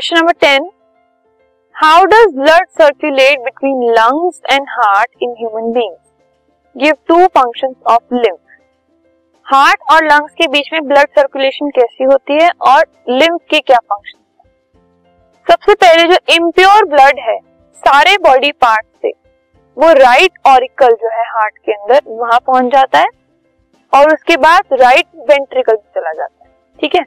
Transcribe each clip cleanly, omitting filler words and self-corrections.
Question number 10, how does blood circulate between lungs and heart in human beings? Give two functions of lymph. Heart और lungs के बीच में blood circulation कैसी होती है और लिम्फ के क्या फंक्शन है? सबसे पहले जो इम्प्योर ब्लड है सारे बॉडी पार्ट से, वो राइट ऑरिकल जो है हार्ट के अंदर वहां पहुंच जाता है और उसके बाद राइट वेंट्रिकल चला जाता है, ठीक है।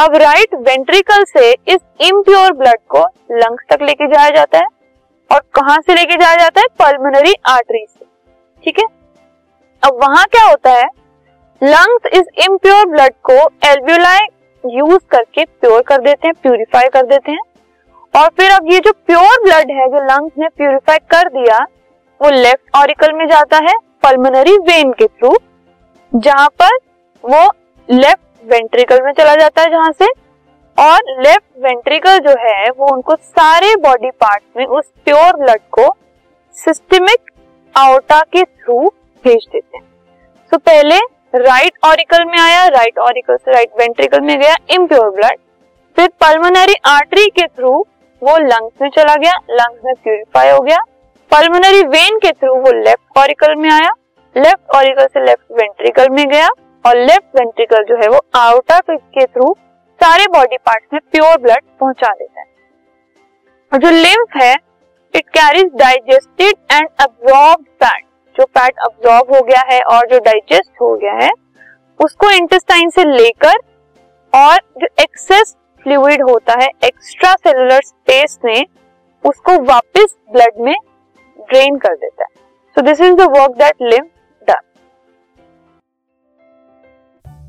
अब राइट वेंट्रिकल से इस इम्प्योर ब्लड को लंग्स तक लेके जाया जाता है और कहां से लेके जाया जाता है? पल्मोनरी आर्टरी से, ठीक है। अब वहां क्या होता है, लंग्स इस इम्प्योर ब्लड को एल्वियोलाई यूज करके प्योर कर देते हैं, प्यूरिफाई कर देते हैं। और फिर अब ये जो प्योर ब्लड है जो लंग्स ने प्यूरिफाई कर दिया वो लेफ्ट ऑरिकल में जाता है पल्मोनरी वेन के थ्रू, जहां पर वो लेफ्ट वेंट्रिकल में चला जाता है जहां से, और लेफ्ट वेंट्रिकल जो है वो उनको सारे बॉडी पार्ट में उस प्योर ब्लड को सिस्टमिक आउटा के थ्रू भेज देते हैं। तो पहले राइट ऑरिकल में आया, राइट ऑरिकल से राइट वेंट्रिकल में गया इम्प्योर ब्लड, फिर पल्मोनरी आर्टरी के थ्रू वो लंग्स में चला गया, लंग्स में प्यूरिफाई हो गया, पल्मोनरी वेन के थ्रू वो लेफ्ट ऑरिकल में आया, लेफ्ट ऑरिकल से लेफ्ट वेंट्रिकल में गया और लेफ्ट वेंट्रिकल जो है वो आउटर फिक्स के थ्रू सारे बॉडी पार्ट्स में प्योर ब्लड पहुंचा देता है। और जो लिम्फ है it carries digested and absorbed fat, जो फैट अब्सॉर्ब हो गया है और जो डाइजेस्ट हो गया है उसको इंटेस्टाइन से लेकर और जो एक्सेस फ्लूइड होता है एक्स्ट्रा सेलुलर स्पेस में उसको वापस ब्लड में ड्रेन कर देता है। So this is the work that lymph.